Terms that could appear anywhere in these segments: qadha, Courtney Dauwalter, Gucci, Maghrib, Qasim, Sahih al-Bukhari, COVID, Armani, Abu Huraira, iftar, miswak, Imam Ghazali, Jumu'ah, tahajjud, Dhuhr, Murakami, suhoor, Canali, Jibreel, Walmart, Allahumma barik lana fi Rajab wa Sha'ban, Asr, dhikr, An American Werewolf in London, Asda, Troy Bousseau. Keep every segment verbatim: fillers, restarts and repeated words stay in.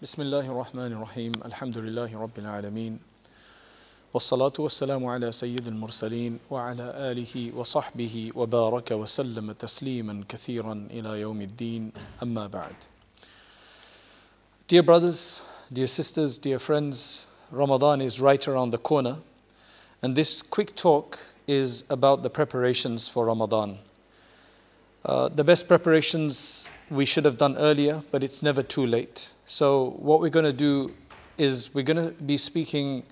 Bismillah ar-Rahman ar-Rahim. Alhamdulillahi Rabbil Alameen. Wassalatu wassalamu ala Sayyidil Mursaleen wa ala alihi wa sahbihi wa baraka wa sallama tasliman kathiran ila yawmiddin. Amma ba'd. Dear brothers, dear sisters, dear friends, Ramadan is right around the corner, and this quick talk is about the preparations for Ramadan. Uh, the best preparations we should have done earlier, but it's never too late. So what we're going to do is we're going to be speaking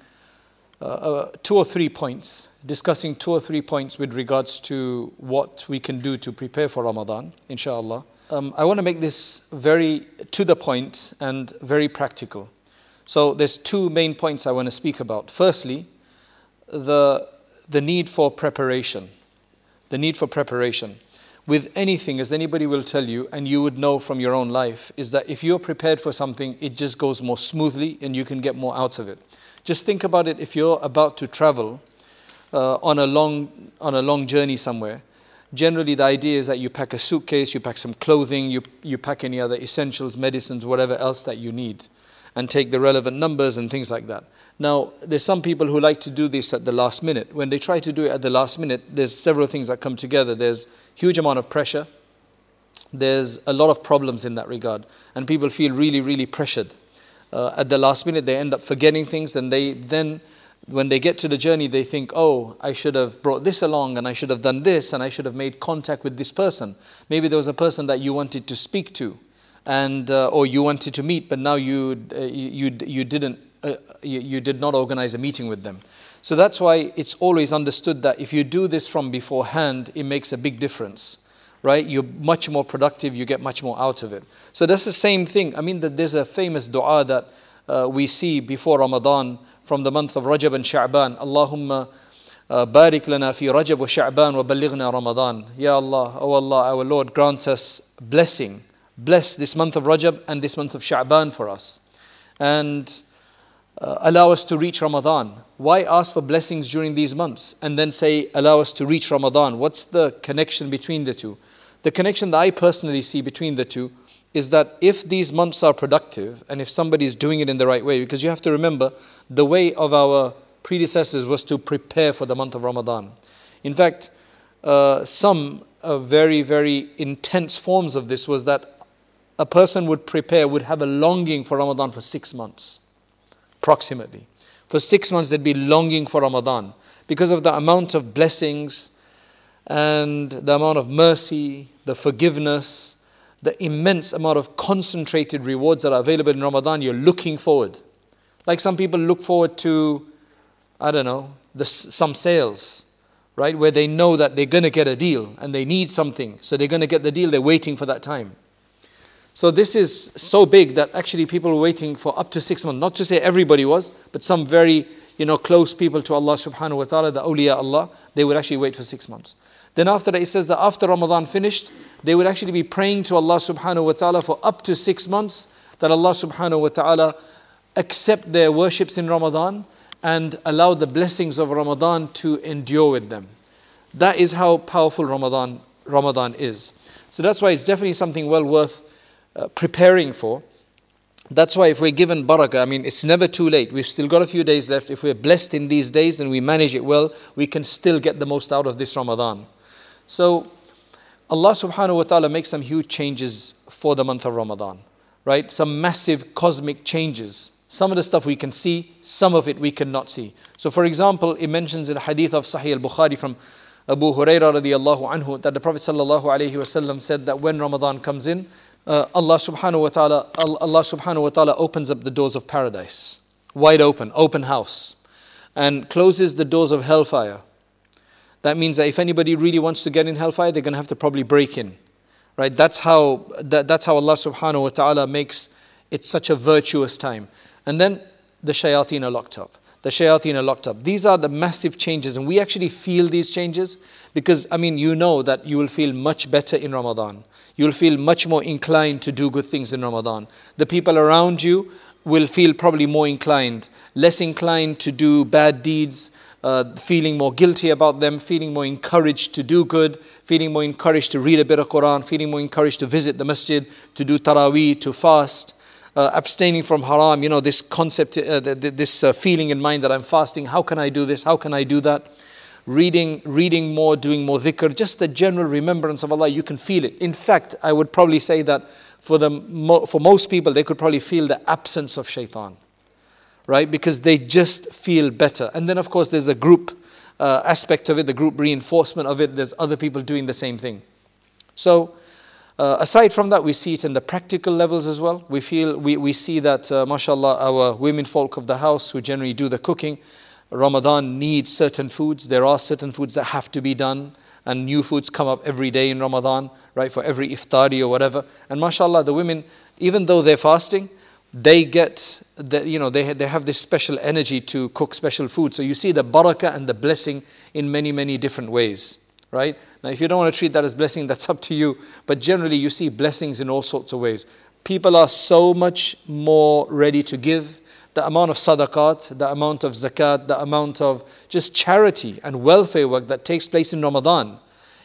uh, uh, two or three points, discussing two or three points with regards to what we can do to prepare for Ramadan, inshallah. Um, I want to make this very to the point and very practical. So there's two main points I want to speak about. Firstly, the, the need for preparation, the need for preparation. With anything, as anybody will tell you, and you would know from your own life, is that if you're prepared for something, it just goes more smoothly and you can get more out of it. Just think about it. If you're about to travel uh, on a long on a long journey somewhere, generally the idea is that you pack a suitcase, you pack some clothing, you, you pack any other essentials, medicines, whatever else that you need, and take the relevant numbers and things like that. Now, there's some people who like to do this at the last minute. When they try to do it at the last minute, there's several things that come together. There's huge amount of pressure. There's a lot of problems in that regard. And people feel really, really pressured. Uh, at the last minute, they end up forgetting things. And they then, when they get to the journey, they think, oh, I should have brought this along, and I should have done this, and I should have made contact with this person. Maybe there was a person that you wanted to speak to, and uh, or you wanted to meet, but now you uh, you you didn't uh, you, you did not organize a meeting with them. So that's why it's always understood that if you do this from beforehand, it makes a big difference, right? You're much more productive. You get much more out of it. So that's the same thing. I mean, that there's a famous du'a that uh, we see before Ramadan from the month of Rajab and Sha'ban. Allahumma barik lana fi Rajab wa Sha'ban wa balighna Ramadan. Ya Allah, O Allah, our Lord, grant us blessing. Bless this month of Rajab and this month of Sha'ban for us, and uh, allow us to reach Ramadan. Why ask for blessings during these months and then say, allow us to reach Ramadan? What's the connection between the two? The connection that I personally see between the two is that if these months are productive and if somebody is doing it in the right way, because you have to remember the way of our predecessors was to prepare for the month of Ramadan. In fact, uh, some uh, very, very intense forms of this was that a person would prepare, would have a longing for Ramadan for six months, approximately. For six months, they'd be longing for Ramadan because of the amount of blessings and the amount of mercy, the forgiveness, the immense amount of concentrated rewards that are available in Ramadan. You're looking forward. Like some people look forward to, I don't know, the, some sales, right? Where they know that they're going to get a deal and they need something. So they're going to get the deal. They're waiting for that time. So this is so big that actually people were waiting for up to six months. Not to say everybody was, but some very, you know, close people to Allah subhanahu wa ta'ala, the awliya Allah, they would actually wait for six months. Then after that, it says that after Ramadan finished, they would actually be praying to Allah subhanahu wa ta'ala for up to six months that Allah subhanahu wa ta'ala accept their worships in Ramadan and allow the blessings of Ramadan to endure with them. That is how powerful Ramadan, Ramadan is. So that's why it's definitely something well worth Uh, preparing for. That's why if we're given barakah, I mean, it's never too late. We've still got a few days left. If we're blessed in these days and we manage it well, we can still get the most out of this Ramadan. So Allah subhanahu wa ta'ala makes some huge changes for the month of Ramadan, right? Some massive cosmic changes. Some of the stuff we can see, some of it we cannot see. So for example, it mentions in the hadith of Sahih al-Bukhari from Abu Huraira radiallahu anhu that the Prophet sallallahu alayhi wasallam said that when Ramadan comes in, Uh, Allah subhanahu wa ta'ala Allah subhanahu wa ta'ala opens up the doors of paradise, wide open, open house, and closes the doors of hellfire. That means that if anybody really wants to get in hellfire, they're going to have to probably break in, right? That's how that, that's how Allah subhanahu wa ta'ala makes it such a virtuous time. And then the shayateen are locked up. The shayateen are locked up. These are the massive changes, and we actually feel these changes because, I mean, you know that you will feel much better in Ramadan. You'll feel much more inclined to do good things in Ramadan. The people around you will feel probably more inclined, less inclined to do bad deeds, uh, feeling more guilty about them, feeling more encouraged to do good, feeling more encouraged to read a bit of Quran, feeling more encouraged to visit the masjid, to do taraweeh, to fast. uh, abstaining from haram, you know, this concept, uh, this uh, feeling in mind that I'm fasting, how can I do this, how can I do that? Reading, reading more, doing more dhikr, just the general remembrance of Allah, you can feel it. In fact, I would probably say that for, the, for most people, they could probably feel the absence of shaitan, right? Because they just feel better. And then of course there's a group uh, aspect of it, the group reinforcement of it, there's other people doing the same thing. So uh, aside from that, we see it in the practical levels as well. We feel, we, we see that, uh, mashallah, our women folk of the house who generally do the cooking, Ramadan needs certain foods. There are certain foods that have to be done, and new foods come up every day in Ramadan, right, for every iftari or whatever. And mashallah, the women, even though they're fasting, they get, the, you know, they, they have this special energy to cook special food. So you see the barakah and the blessing in many, many different ways, right? Now, if you don't want to treat that as blessing, that's up to you. But generally, you see blessings in all sorts of ways. People are so much more ready to give. The amount of sadaqat, the amount of zakat, the amount of just charity and welfare work that takes place in Ramadan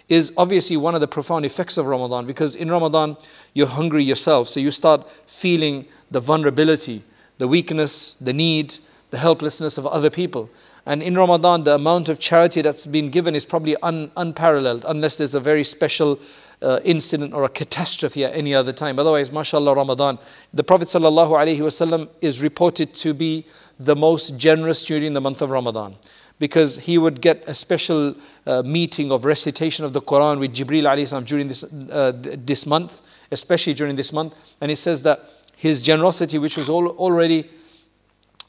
is obviously one of the profound effects of Ramadan, because in Ramadan you're hungry yourself, so you start feeling the vulnerability, the weakness, the need, the helplessness of other people. And in Ramadan, the amount of charity that's been given is probably un unparalleled, unless there's a very special Uh, incident or a catastrophe at any other time. Otherwise, mashallah, Ramadan, the Prophet sallallahu alaihi wasallam is reported to be the most generous during the month of Ramadan, because he would get a special uh, meeting of recitation of the Quran with Jibreel alayhi salam during this uh, this month, especially during this month. And it says that his generosity, which was all, already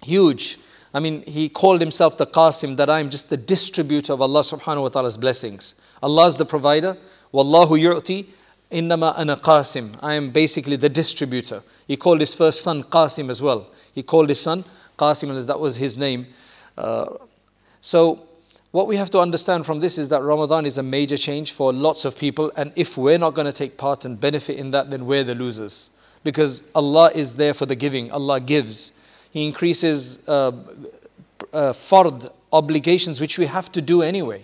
huge, I mean, he called himself the Qasim, that I'm just the distributor of Allah subhanahu wa ta'ala's blessings. Allah is the provider. Wallahu yu'ti, innama ana qasim. I am basically the distributor. He called his first son Qasim as well. He called his son Qasim, as that was his name. Uh, so what we have to understand from this is that Ramadan is a major change for lots of people. And if we're not going to take part and benefit in that, then we're the losers. Because Allah is there for the giving. Allah gives. He increases uh, uh, fard obligations, which we have to do anyway,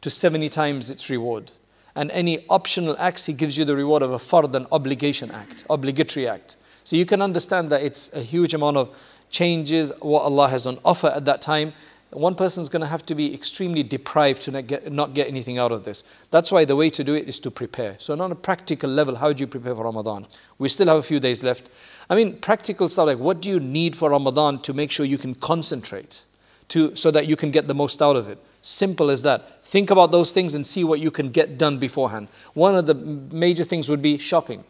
to seventy times its reward. And any optional acts, he gives you the reward of a fard, an obligation act, obligatory act. So you can understand that it's a huge amount of changes, what Allah has on offer at that time. One person's going to have to be extremely deprived to not get, not get anything out of this. That's why the way to do it is to prepare. So on a practical level, how do you prepare for Ramadan? We still have a few days left. I mean, practical stuff like, what do you need for Ramadan to make sure you can concentrate, to, so that you can get the most out of it? Simple as that. Think about those things and see what you can get done beforehand. One of the major things would be shopping.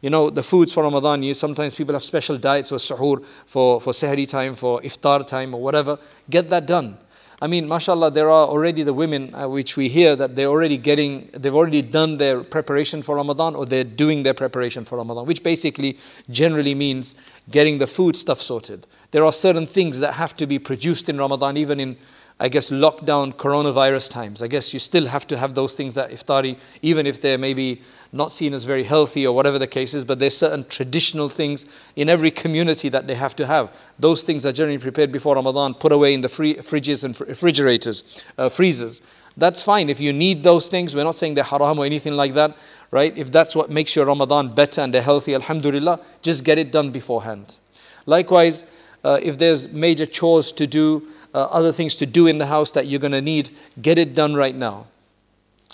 You know, the foods for Ramadan, you, sometimes people have special diets for suhoor, for, for sahri time, for iftar time or whatever. Get that done. I mean, mashallah, there are already the women, uh, which we hear that they're already getting, they've already done their preparation for Ramadan, or they're doing their preparation for Ramadan, which basically generally means getting the food stuff sorted. There are certain things that have to be produced in Ramadan, even in, I guess, lockdown coronavirus times. I guess you still have to have those things that iftari, even if they're maybe not seen as very healthy or whatever the case is, but there's certain traditional things in every community that they have to have. Those things are generally prepared before Ramadan, put away in the free fridges and refrigerators, uh, freezers. That's fine. If you need those things, we're not saying they're haram or anything like that, right? If that's what makes your Ramadan better and they're healthy, alhamdulillah, just get it done beforehand. Likewise, uh, if there's major chores to do, Uh, other things to do in the house that you're going to need, get it done right now.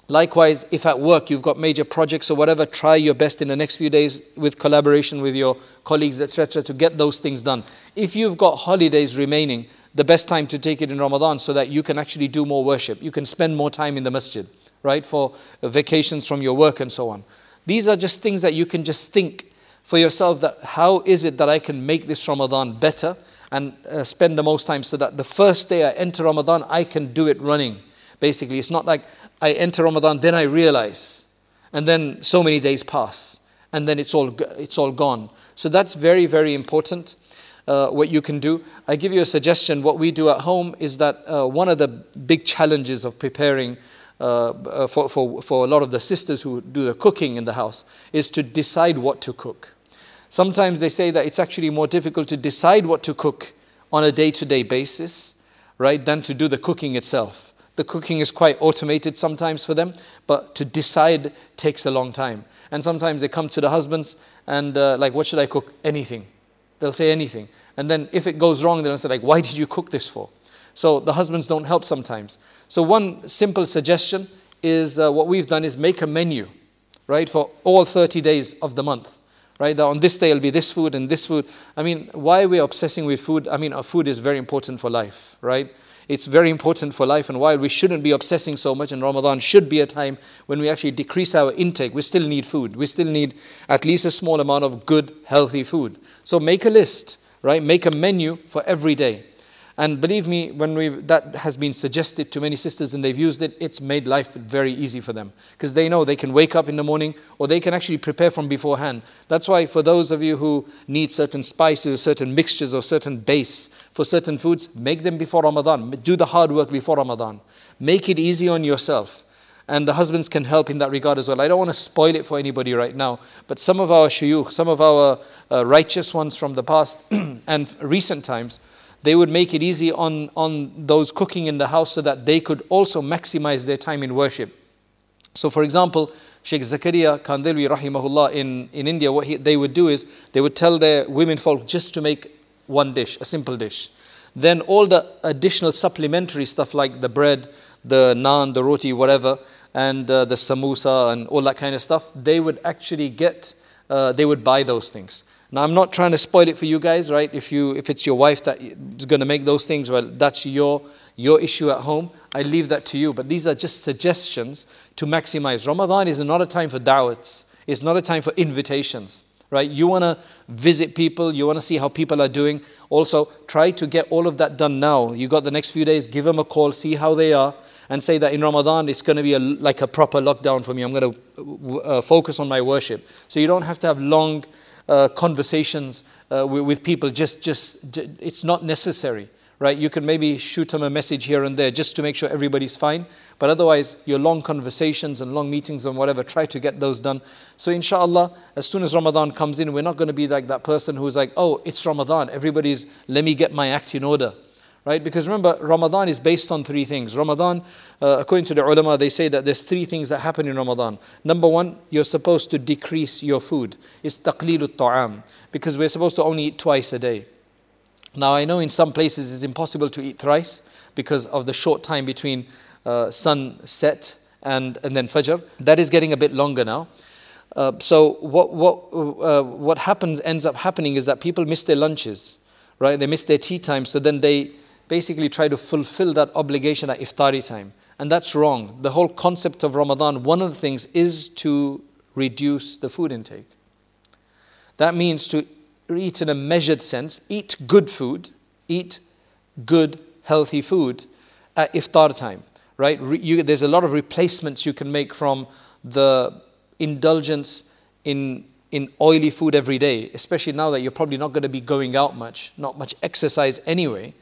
Likewise, if at work you've got major projects or whatever, try your best in the next few days with collaboration with your colleagues, et cetera, to get those things done. If you've got holidays remaining, the best time to take it in Ramadan, so that you can actually do more worship. You can spend more time in the masjid, right, for vacations from your work and so on. These are just things that you can just think for yourself, that how is it that I can make this Ramadan better, and uh, spend the most time, so that the first day I enter Ramadan, I can do it running. Basically, it's not like I enter Ramadan, then I realize, and then so many days pass, and then it's all, it's all gone. So that's very, very important, uh, what you can do. I give you a suggestion. What we do at home is that uh, one of the big challenges of preparing uh, for, for, for a lot of the sisters who do the cooking in the house is to decide what to cook. Sometimes they say that it's actually more difficult to decide what to cook on a day-to-day basis, right, than to do the cooking itself. The cooking is quite automated sometimes for them, but to decide takes a long time. And sometimes they come to the husbands and uh, like, what should I cook? Anything. They'll say anything. And then if it goes wrong, they'll say like, why did you cook this for? So the husbands don't help sometimes. So one simple suggestion is uh, what we've done is make a menu, right, for all thirty days of the month. Right, that on this day it'll be this food and this food. I mean, why are we obsessing with food? I mean, our food is very important for life, right? It's very important for life, and why we shouldn't be obsessing so much, and Ramadan should be a time when we actually decrease our intake. We still need food. We still need at least a small amount of good, healthy food. So make a list, right? Make a menu for every day. And believe me, when we've, that has been suggested to many sisters and they've used it, it's made life very easy for them. Because they know they can wake up in the morning, or they can actually prepare from beforehand. That's why for those of you who need certain spices, certain mixtures or certain base for certain foods, make them before Ramadan. Do the hard work before Ramadan. Make it easy on yourself. And the husbands can help in that regard as well. I don't want to spoil it for anybody right now. But some of our shuyukh, some of our uh, righteous ones from the past and recent times, they would make it easy on, on those cooking in the house so that they could also maximize their time in worship. So for example, Sheikh Zakaria Kandelwi rahimahullah in, in India, what he, they would do is, they would tell their women folk just to make one dish, a simple dish. Then all the additional supplementary stuff like the bread, the naan, the roti, whatever, and uh, the samosa and all that kind of stuff, they would actually get, uh, they would buy those things. Now, I'm not trying to spoil it for you guys, right? If you, if it's your wife that is going to make those things, well, that's your, your issue at home. I leave that to you. But these are just suggestions to maximize. Ramadan is not a time for da'wats. It's not a time for invitations, right? You want to visit people. You want to see how people are doing. Also, try to get all of that done now. You've got the next few days. Give them a call. See how they are. And say that in Ramadan, it's going to be a, like a proper lockdown for me. I'm going to uh, focus on my worship. So you don't have to have long Uh, conversations uh, with, with people. Just, just, just, it's not necessary, right? You can maybe shoot them a message here and there just to make sure everybody's fine. But otherwise, your long conversations and long meetings and whatever, try to get those done. So inshallah, as soon as Ramadan comes in, we're not going to be like that person who's like, oh, it's Ramadan. Everybody's, let me get my act in order. Right? Because remember, Ramadan is based on three things. Ramadan, uh, according to the ulama, they say that there's three things that happen in Ramadan. Number one, you're supposed to decrease your food. It's taqleelut ta'am. Because we're supposed to only eat twice a day. Now, I know in some places it's impossible to eat thrice because of the short time between uh, sunset and, and then fajr. That is getting a bit longer now. Uh, so what, what, uh, what happens, ends up happening is that people miss their lunches. Right? They miss their tea time. So then they basically try to fulfill that obligation at iftari time. And that's wrong. The whole concept of Ramadan, one of the things is to reduce the food intake. That means to eat in a measured sense, eat good food, eat good, healthy food at iftar time, right? Re you, there's a lot of replacements you can make from the indulgence in in oily food every day, especially now that you're probably not going to be going out much, not much exercise anyway.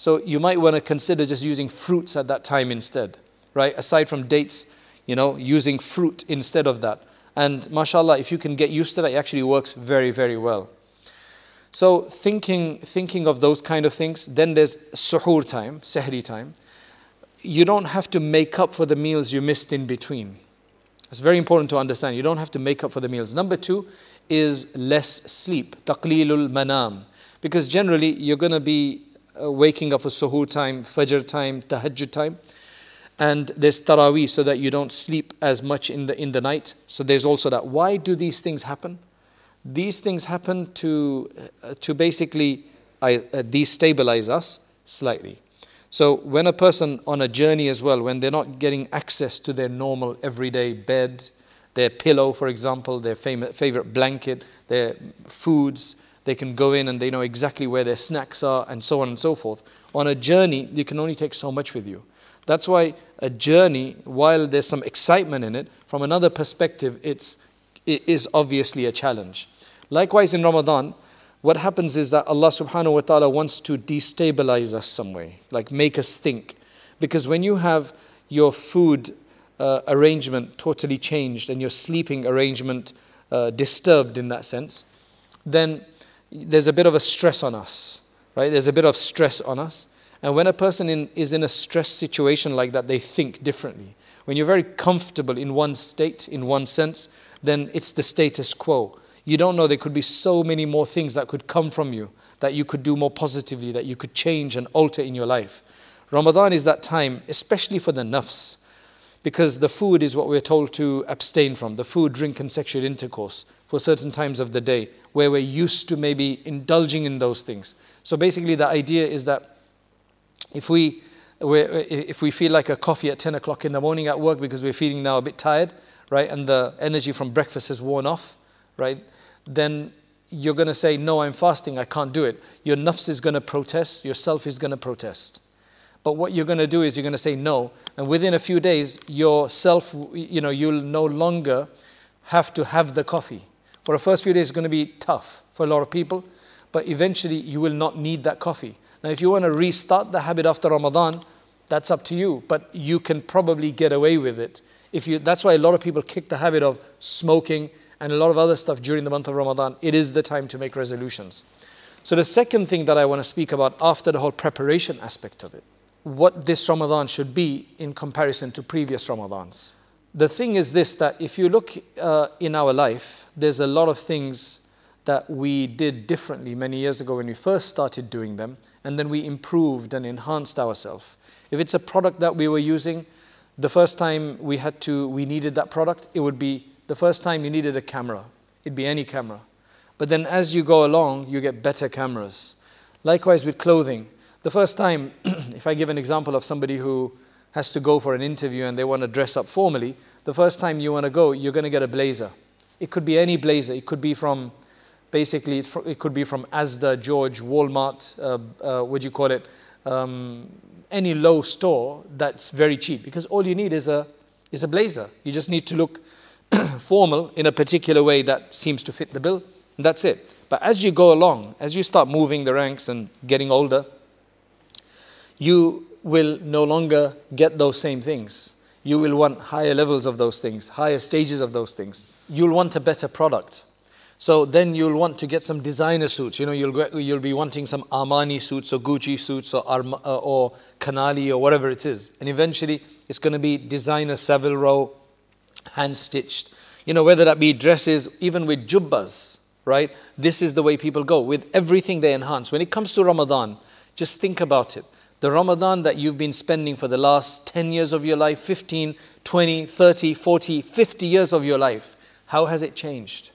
So you might want to consider just using fruits at that time instead, right? Aside from dates, you know, using fruit instead of that. And mashallah, if you can get used to that, it actually works very, very well. So thinking, thinking of those kind of things, then there's suhoor time, sahri time. You don't have to make up for the meals you missed in between. It's very important to understand. You don't have to make up for the meals. Number two is less sleep, taqleelul manam. Because generally, you're going to be waking up for suhoor time, fajr time, tahajjud time. And there's taraweeh so that you don't sleep as much in the, in the night. So there's also that. Why do these things happen? These things happen to, uh, to basically uh, destabilize us slightly. So when a person on a journey as well, when they're not getting access to their normal everyday bed, their pillow, for example, their fam- favorite blanket, their foods, they can go in and they know exactly where their snacks are and so on and so forth. On a journey, you can only take so much with you. That's why a journey, while there's some excitement in it, from another perspective, it's, it is obviously a challenge. Likewise in Ramadan, what happens is that Allah subhanahu wa ta'ala wants to destabilize us some way, like make us think. Because when you have your food uh, arrangement totally changed and your sleeping arrangement uh, disturbed in that sense, then there's a bit of a stress on us, right? There's a bit of stress on us. And when a person in, is in a stress situation like that, they think differently. When you're very comfortable in one state, in one sense, then it's the status quo. You don't know, there could be so many more things that could come from you, that you could do more positively, that you could change and alter in your life. Ramadan is that time, especially for the nafs, because the food is what we're told to abstain from, the food, drink and sexual intercourse for certain times of the day where we're used to maybe indulging in those things. So basically the idea is that if we, if we feel like a coffee at ten o'clock in the morning at work because we're feeling now a bit tired, right, and the energy from breakfast has worn off, right, then you're going to say, no, I'm fasting, I can't do it. Your nafs is going to protest, your self is going to protest. But what you're going to do is you're going to say no. And within a few days, yourself, you know, you'll no longer have to have the coffee. For the first few days, it's going to be tough for a lot of people. But eventually, you will not need that coffee. Now, if you want to restart the habit after Ramadan, that's up to you. But you can probably get away with it. If you, that's why a lot of people kick the habit of smoking and a lot of other stuff during the month of Ramadan. It is the time to make resolutions. So the second thing that I want to speak about after the whole preparation aspect of it, what this Ramadan should be in comparison to previous Ramadans. The thing is this, that if you look uh, in our life, there's a lot of things that we did differently many years ago when we first started doing them, and then we improved and enhanced ourselves. If it's a product that we were using, the first time we had to, we needed that product, it would be the first time you needed a camera. It'd be any camera. But then as you go along, you get better cameras. Likewise with clothing. The first time, if I give an example of somebody who has to go for an interview and they want to dress up formally, the first time you want to go, you're going to get a blazer. It could be any blazer. It could be from, basically, it, it could be from Asda, George, Walmart, uh, uh, what do you call it, um, any low store that's very cheap. Because all you need is a, is a blazer. You just need to look formal in a particular way that seems to fit the bill. And that's it. But as you go along, as you start moving the ranks and getting older, you will no longer get those same things. You will want higher levels of those things, higher stages of those things. You'll want a better product. So then you'll want to get some designer suits. You know, you'll, get, you'll be wanting some Armani suits or Gucci suits or, Arma, or Canali or whatever it is. And eventually it's going to be designer Savile Row, hand-stitched. You know, whether that be dresses, even with jubbas, right? This is the way people go. With everything they enhance. When it comes to Ramadan, just think about it. The Ramadan that you've been spending for the last ten years of your life, fifteen, twenty, thirty, forty, fifty years of your life, how has it changed?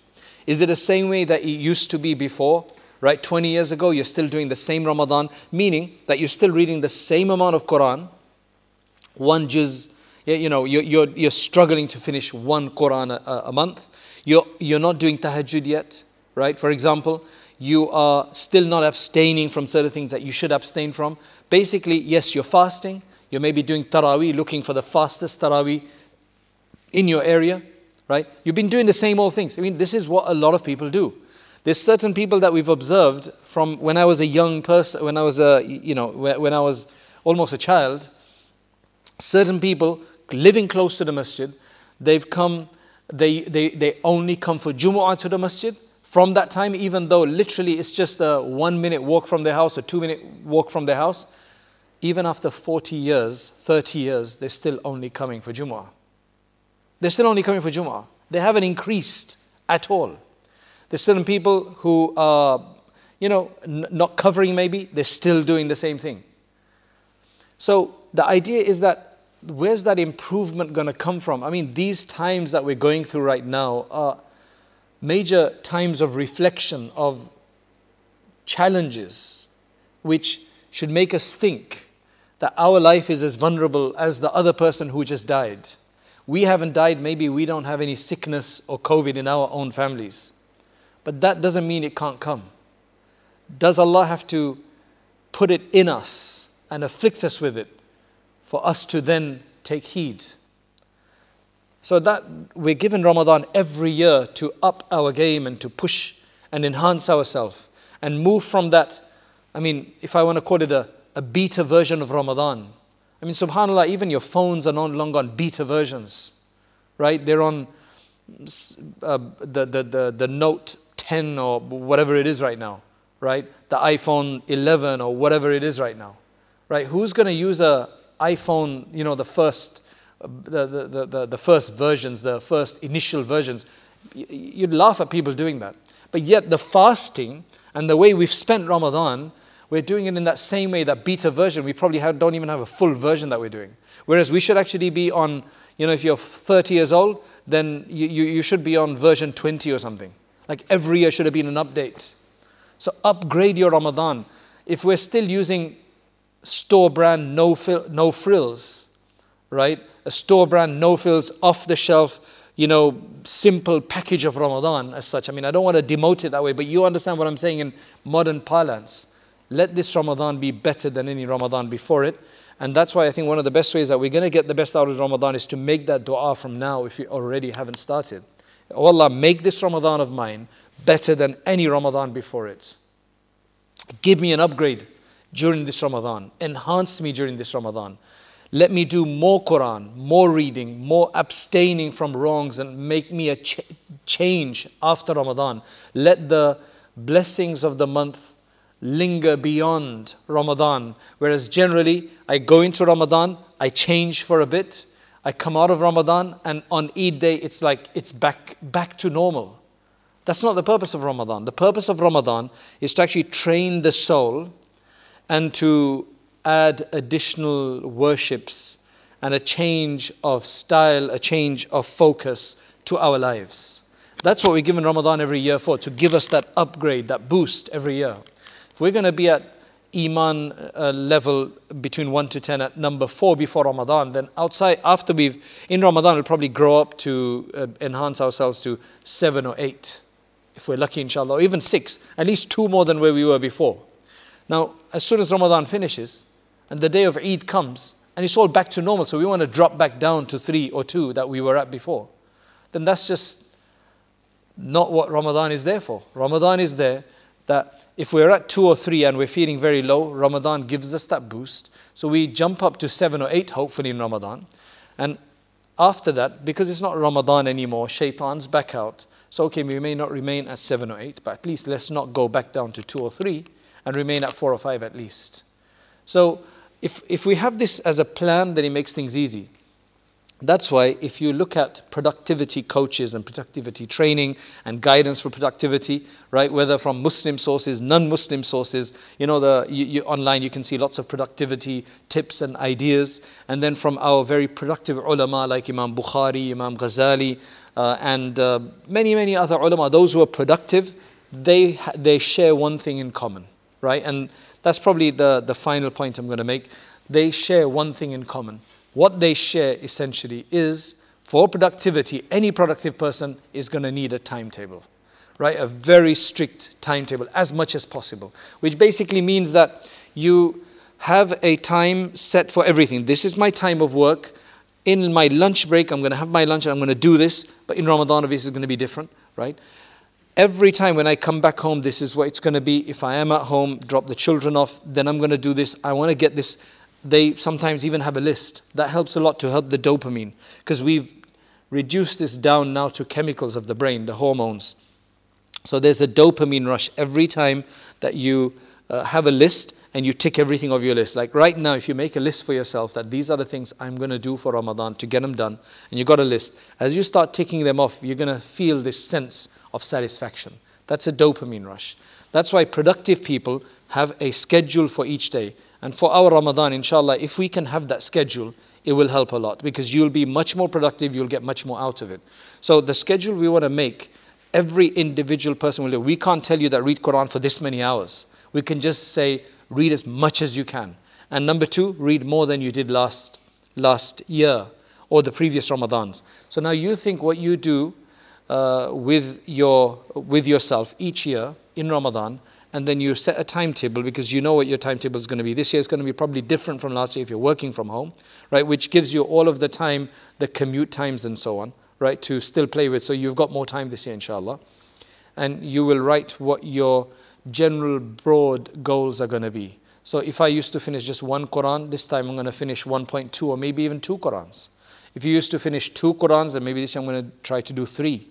Is it the same way that it used to be before, right? twenty years ago, you're still doing the same Ramadan, meaning that you're still reading the same amount of Quran. One juz, you know, you're, you're, you're struggling to finish one Quran a, a month. You're, you're not doing tahajjud yet, right? For example, you are still not abstaining from certain things that you should abstain from. Basically, yes, you're fasting. You may be doing tarawih, looking for the fastest tarawih in your area, right? You've been doing the same old things. I mean, this is what a lot of people do. There's certain people that we've observed from when I was a young person, when I was a, you know, when I was almost a child, certain people living close to the masjid, they've come, they, they, they only come for Jumu'ah to the masjid. From that time, even though literally it's just a one minute walk from their house, a two minute walk from their house, even after forty years, thirty years, they're still only coming for Jumu'ah. They're still only coming for Jumu'ah. They haven't increased at all. There's certain people who are, you know, n- not covering maybe, they're still doing the same thing. So the idea is that where's that improvement going to come from? I mean, these times that we're going through right now are major times of reflection, of challenges, which should make us think that our life is as vulnerable as the other person who just died. We haven't died, maybe we don't have any sickness or COVID in our own families. But that doesn't mean it can't come. Does Allah have to put it in us and afflict us with it for us to then take heed? So that we're given Ramadan every year to up our game and to push and enhance ourselves and move from that. I mean, if I want to call it a, a beta version of Ramadan. I mean, subhanAllah, even your phones are no longer on beta versions, right? They're on uh, the, the, the, the Note ten or whatever it is right now, right? The iPhone eleven or whatever it is right now, right? Who's going to use a iPhone, you know, the first... The, the, the, the first versions, the first initial versions? You'd laugh at people doing that. But yet the fasting and the way we've spent Ramadan, we're doing it in that same way, that beta version. We probably have, don't even have a full version that we're doing. Whereas we should actually be on, you know, if you're thirty years old, then you, you, you should be on version twenty or something. Like every year should have been an update. So upgrade your Ramadan. If we're still using store brand no, fill, no frills, right? A store brand no frills off the shelf, you know, simple package of Ramadan as such. I mean, I don't want to demote it that way, but you understand what I'm saying in modern parlance. Let this Ramadan be better than any Ramadan before it. And that's why I think one of the best ways that we're going to get the best out of Ramadan is to make that dua from now if you already haven't started. Oh Allah, make this Ramadan of mine better than any Ramadan before it. Give me an upgrade during this Ramadan. Enhance me during this Ramadan. Let me do more Quran, more reading, more abstaining from wrongs, and make me a ch change after Ramadan. Let the blessings of the month linger beyond Ramadan. Whereas generally, I go into Ramadan, I change for a bit, I come out of Ramadan, and on Eid day, it's like it's back, back to normal. That's not the purpose of Ramadan. The purpose of Ramadan is to actually train the soul and to add additional worships and a change of style, a change of focus to our lives. That's what we're given Ramadan every year for, to give us that upgrade, that boost every year. If we're going to be at Iman uh, level between one to ten at number four before Ramadan, then outside, after we've, in Ramadan, we'll probably grow up to uh, enhance ourselves to seven or eight. If we're lucky, inshallah, or even six, at least two more than where we were before. Now, as soon as Ramadan finishes and the day of Eid comes and it's all back to normal, so we want to drop back down to three or two that we were at before, then that's just not what Ramadan is there for. Ramadan is there that if we're at two or three and we're feeling very low, Ramadan gives us that boost. So we jump up to seven or eight, hopefully, in Ramadan. And after that, because it's not Ramadan anymore, shaitan's back out. So, okay, we may not remain at seven or eight, but at least let's not go back down to two or three and remain at four or five at least. So if, if we have this as a plan, then it makes things easy. That's why if you look at productivity coaches and productivity training and guidance for productivity, right, whether from Muslim sources, non-Muslim sources, you know, the, you, you, online you can see lots of productivity tips and ideas. And then from our very productive ulama like Imam Bukhari, Imam Ghazali, uh, and uh, many, many other ulama, those who are productive, they, they share one thing in common, right? And that's probably the, the final point I'm going to make. They share one thing in common. What they share essentially is, for productivity, any productive person is going to need a timetable, right? A very strict timetable, as much as possible, which basically means that you have a time set for everything. This is my time of work. In my lunch break, I'm going to have my lunch and I'm going to do this. But in Ramadan, obviously, it's going to be different, right? Every time when I come back home, this is what it's going to be. If I am at home, drop the children off, then I'm going to do this. I want to get this. They sometimes even have a list. That helps a lot to help the dopamine, because we've reduced this down now to chemicals of the brain, the hormones. So there's a dopamine rush every time that you uh, have a list and you tick everything of your list. Like right now, if you make a list for yourself that these are the things I'm going to do for Ramadan to get them done, and you've got a list, as you start ticking them off, you're going to feel this sense of satisfaction. That's a dopamine rush. That's why productive people have a schedule for each day. And for our Ramadan, inshallah, if we can have that schedule, it will help a lot, because you'll be much more productive, you'll get much more out of it. So the schedule we want to make, every individual person will do. We can't tell you that read Quran for this many hours. We can just say, read as much as you can. And number two, read more than you did last, last year or the previous Ramadans. So now you think what you do uh, with, your, with yourself each year in Ramadan, and then you set a timetable, because you know what your timetable is going to be. This year is going to be probably different from last year if you're working from home, right? Which gives you all of the time, the commute times and so on, right? To still play with. So you've got more time this year, inshallah. And you will write what your general broad goals are going to be. So if I used to finish just one Quran, this time I'm going to finish one point two or maybe even two Qurans. If you used to finish two Qurans, then maybe this year I'm going to try to do three.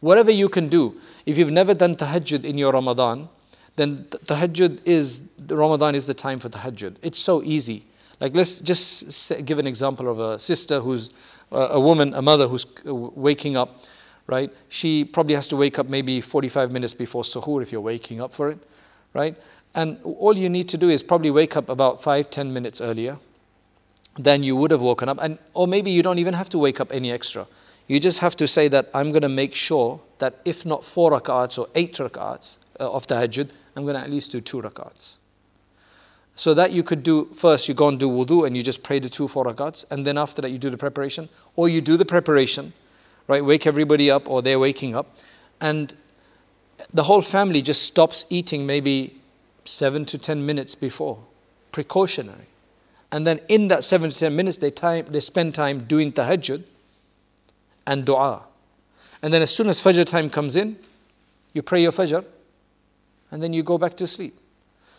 Whatever you can do. If you've never done tahajjud in your Ramadan, then tahajjud is, Ramadan is the time for tahajjud. It's so easy. Like let's just give an example of a sister who's, a woman, a mother who's waking up, right? She probably has to wake up maybe forty-five minutes before suhoor if you're waking up for it, right? And all you need to do is probably wake up about five, ten minutes earlier than you would have woken up. And, or maybe you don't even have to wake up any extra. You just have to say that I'm going to make sure that if not four rak'ats or eight rak'ats uh, of tahajjud, I'm going to at least do two rak'ats. So that you could do, first you go and do wudu and you just pray the two four rak'ats, and then after that you do the preparation, or you do the preparation, right? Wake everybody up, or they're waking up, and the whole family just stops eating maybe seven to ten minutes before, precautionary. And then in that seven to ten minutes, they time they spend time doing tahajjud and dua. And then as soon as fajr time comes in, you pray your fajr, and then you go back to sleep.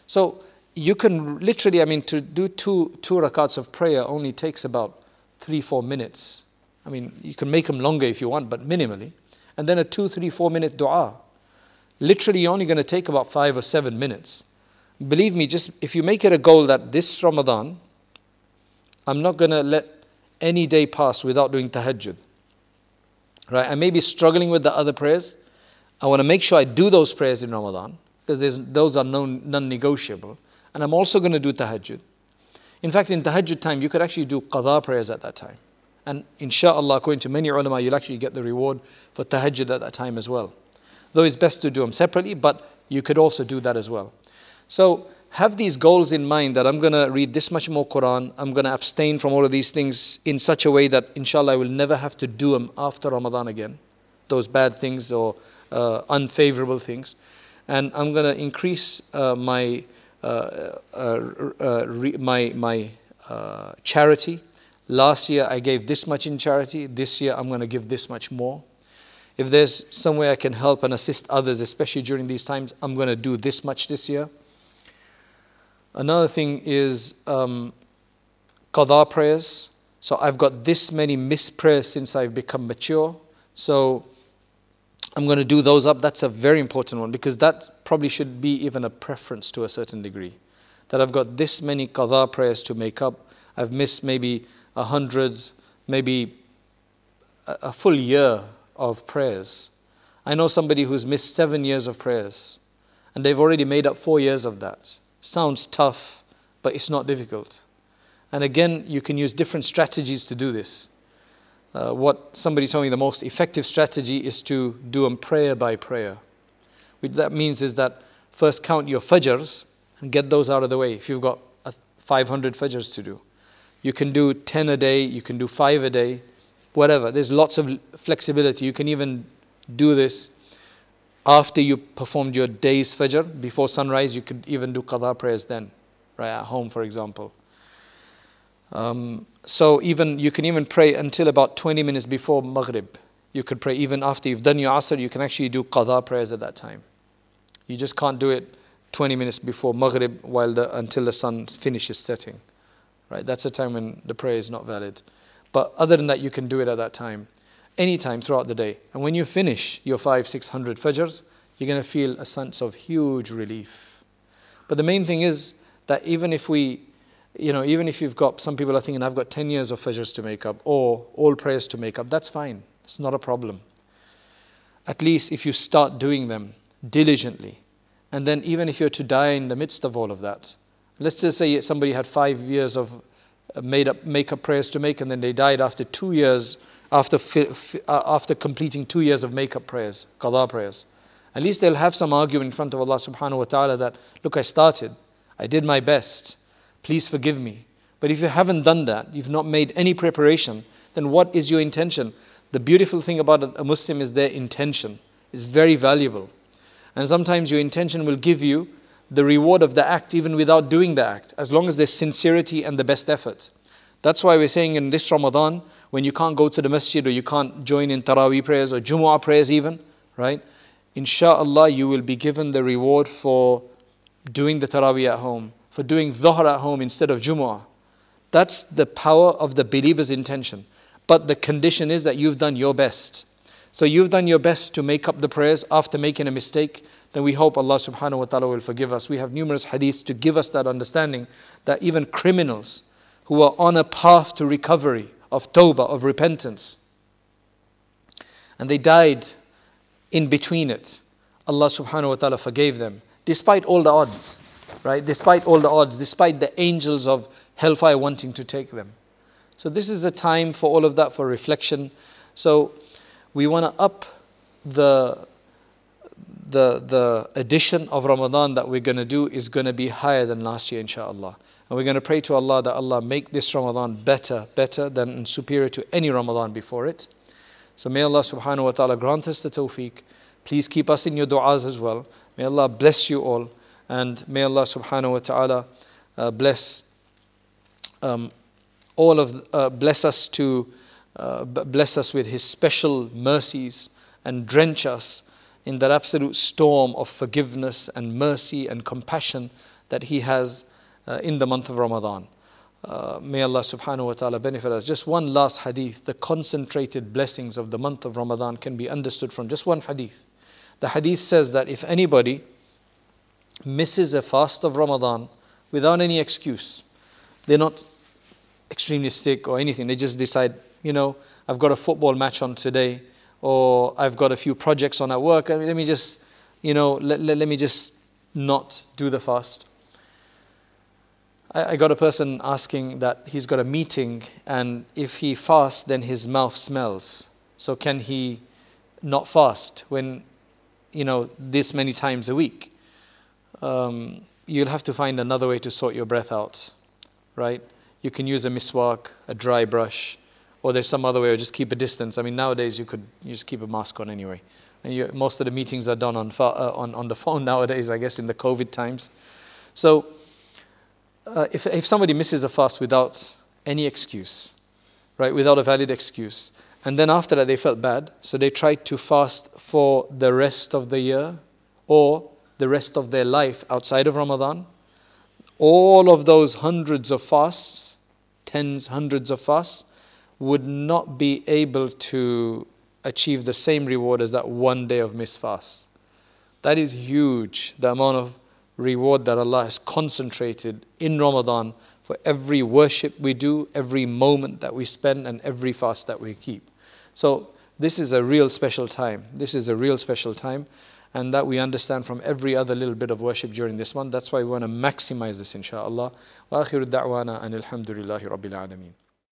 So you can literally, I mean, to do two, two rakats of prayer only takes about three, four minutes. I mean, you can make them longer if you want, but minimally. And then a two, three, four minute dua. Literally, you're only going to take about five or seven minutes. Believe me, just if you make it a goal that this Ramadan, I'm not going to let any day pass without doing tahajjud. Right? I may be struggling with the other prayers. I want to make sure I do those prayers in Ramadan, because those are non-negotiable. And I'm also going to do tahajjud. In fact, in tahajjud time, you could actually do qadha prayers at that time. And inshaAllah, according to many ulama, you'll actually get the reward for tahajjud at that time as well. Though it's best to do them separately, but you could also do that as well. So have these goals in mind that I'm going to read this much more Quran, I'm going to abstain from all of these things in such a way that inshaAllah I will never have to do them after Ramadan again. Those bad things or uh, unfavorable things. And I'm going to increase uh, my... Uh, uh, uh, re, my my uh, charity. Last year I gave this much in charity. This year I'm going to give this much more. If there's some way I can help and assist others, especially during these times, I'm going to do this much this year. Another thing is um, qadha prayers. So I've got this many missed prayers since I've become mature. So I'm going to do those up. That's a very important one, because that probably should be even a preference to a certain degree. That I've got this many qadha prayers to make up. I've missed maybe a hundred, maybe a full year of prayers. I know somebody who's missed seven years of prayers, and they've already made up four years of that. Sounds tough, but it's not difficult. And again, you can use different strategies to do this. Uh, what somebody told me, the most effective strategy is to do them prayer by prayer. What that means is that first count your fajrs and get those out of the way. If you've got five hundred fajrs to do, you can do ten a day, you can do five a day, whatever. There's lots of flexibility. You can even do this after you performed your day's fajr. Before sunrise, you could even do qadha prayers then, right at home, for example. Um, so even you can even pray until about twenty minutes before Maghrib. You could pray even after you've done your Asr. You can actually do qadha prayers at that time. You just can't do it twenty minutes before Maghrib while the, until the sun finishes setting. Right? That's a time when the prayer is not valid. But other than that, you can do it at that time, anytime throughout the day. And when you finish your five, six hundred fajrs, you're going to feel a sense of huge relief. But the main thing is that even if we You know, even if you've got, some people are thinking, I've got ten years of fajrs to make up, or all prayers to make up, that's fine. It's not a problem. At least if you start doing them diligently, and then even if you're to die in the midst of all of that, let's just say somebody had five years of made up, make up prayers to make, and then they died after two years, after after completing two years of make up prayers, qadha prayers. At least they'll have some argument in front of Allah subhanahu wa ta'ala that, look, I started, I did my best. Please forgive me. But if you haven't done that, you've not made any preparation, then what is your intention? The beautiful thing about a Muslim is their intention. It's very valuable. And sometimes your intention will give you the reward of the act even without doing the act, as long as there's sincerity and the best effort. That's why we're saying in this Ramadan, when you can't go to the masjid or you can't join in Taraweeh prayers or Jumu'ah prayers even, right? Insha'Allah, you will be given the reward for doing the Taraweeh at home, for doing Dhuhr at home instead of Jumu'ah. That's the power of the believer's intention. But the condition is that you've done your best. So you've done your best to make up the prayers after making a mistake, then we hope Allah subhanahu wa ta'ala will forgive us. We have numerous hadiths to give us that understanding, that even criminals who are on a path to recovery, of tawbah, of repentance, and they died in between it, Allah subhanahu wa ta'ala forgave them, despite all the odds, right? Despite all the odds, despite the angels of hellfire wanting to take them. So this is a time for all of that, for reflection. So we want to up the the the edition of Ramadan that we're going to do is going to be higher than last year, inshallah. And we're going to pray to Allah that Allah make this Ramadan better, better than and superior to any Ramadan before it. So may Allah subhanahu wa ta'ala grant us the tawfiq. Please keep us in your du'as as well. May Allah bless you all. And may Allah subhanahu wa ta'ala uh, bless um, all of, uh, bless us to, uh, bless us with His special mercies and drench us in that absolute storm of forgiveness and mercy and compassion that He has uh, in the month of Ramadan. Uh, may Allah subhanahu wa ta'ala benefit us. Just one last hadith. The concentrated blessings of the month of Ramadan can be understood from just one hadith. The hadith says that if anybody misses a fast of Ramadan without any excuse, they're not extremely sick or anything, they just decide, you know, I've got a football match on today, or I've got a few projects on at work, I mean, let me just, you know, let, let, let me just not do the fast. I got a person asking that he's got a meeting, and if he fasts, then his mouth smells. So can he not fast when, you know, this many times a week? Um, you'll have to find another way to sort your breath out, right? You can use a miswak, a dry brush, or there's some other way, or just keep a distance. I mean, nowadays you could you just keep a mask on anyway. And you, most of the meetings are done on, uh, on, on the phone nowadays, I guess, in the COVID times. So Uh, if, if somebody misses a fast without any excuse, right, without a valid excuse, and then after that they felt bad, so they tried to fast for the rest of the year or the rest of their life outside of Ramadan, all of those hundreds of fasts, tens, hundreds of fasts, would not be able to achieve the same reward as that one day of missed fast. That is huge, the amount of reward that Allah has concentrated in Ramadan for every worship we do, every moment that we spend, and every fast that we keep. So this is a real special time. This is a real special time, and that we understand from every other little bit of worship during this one. That's why we want to maximize this, inshaAllah. Wa akhiru da'wana anil hamdulillahi rabbil alameen.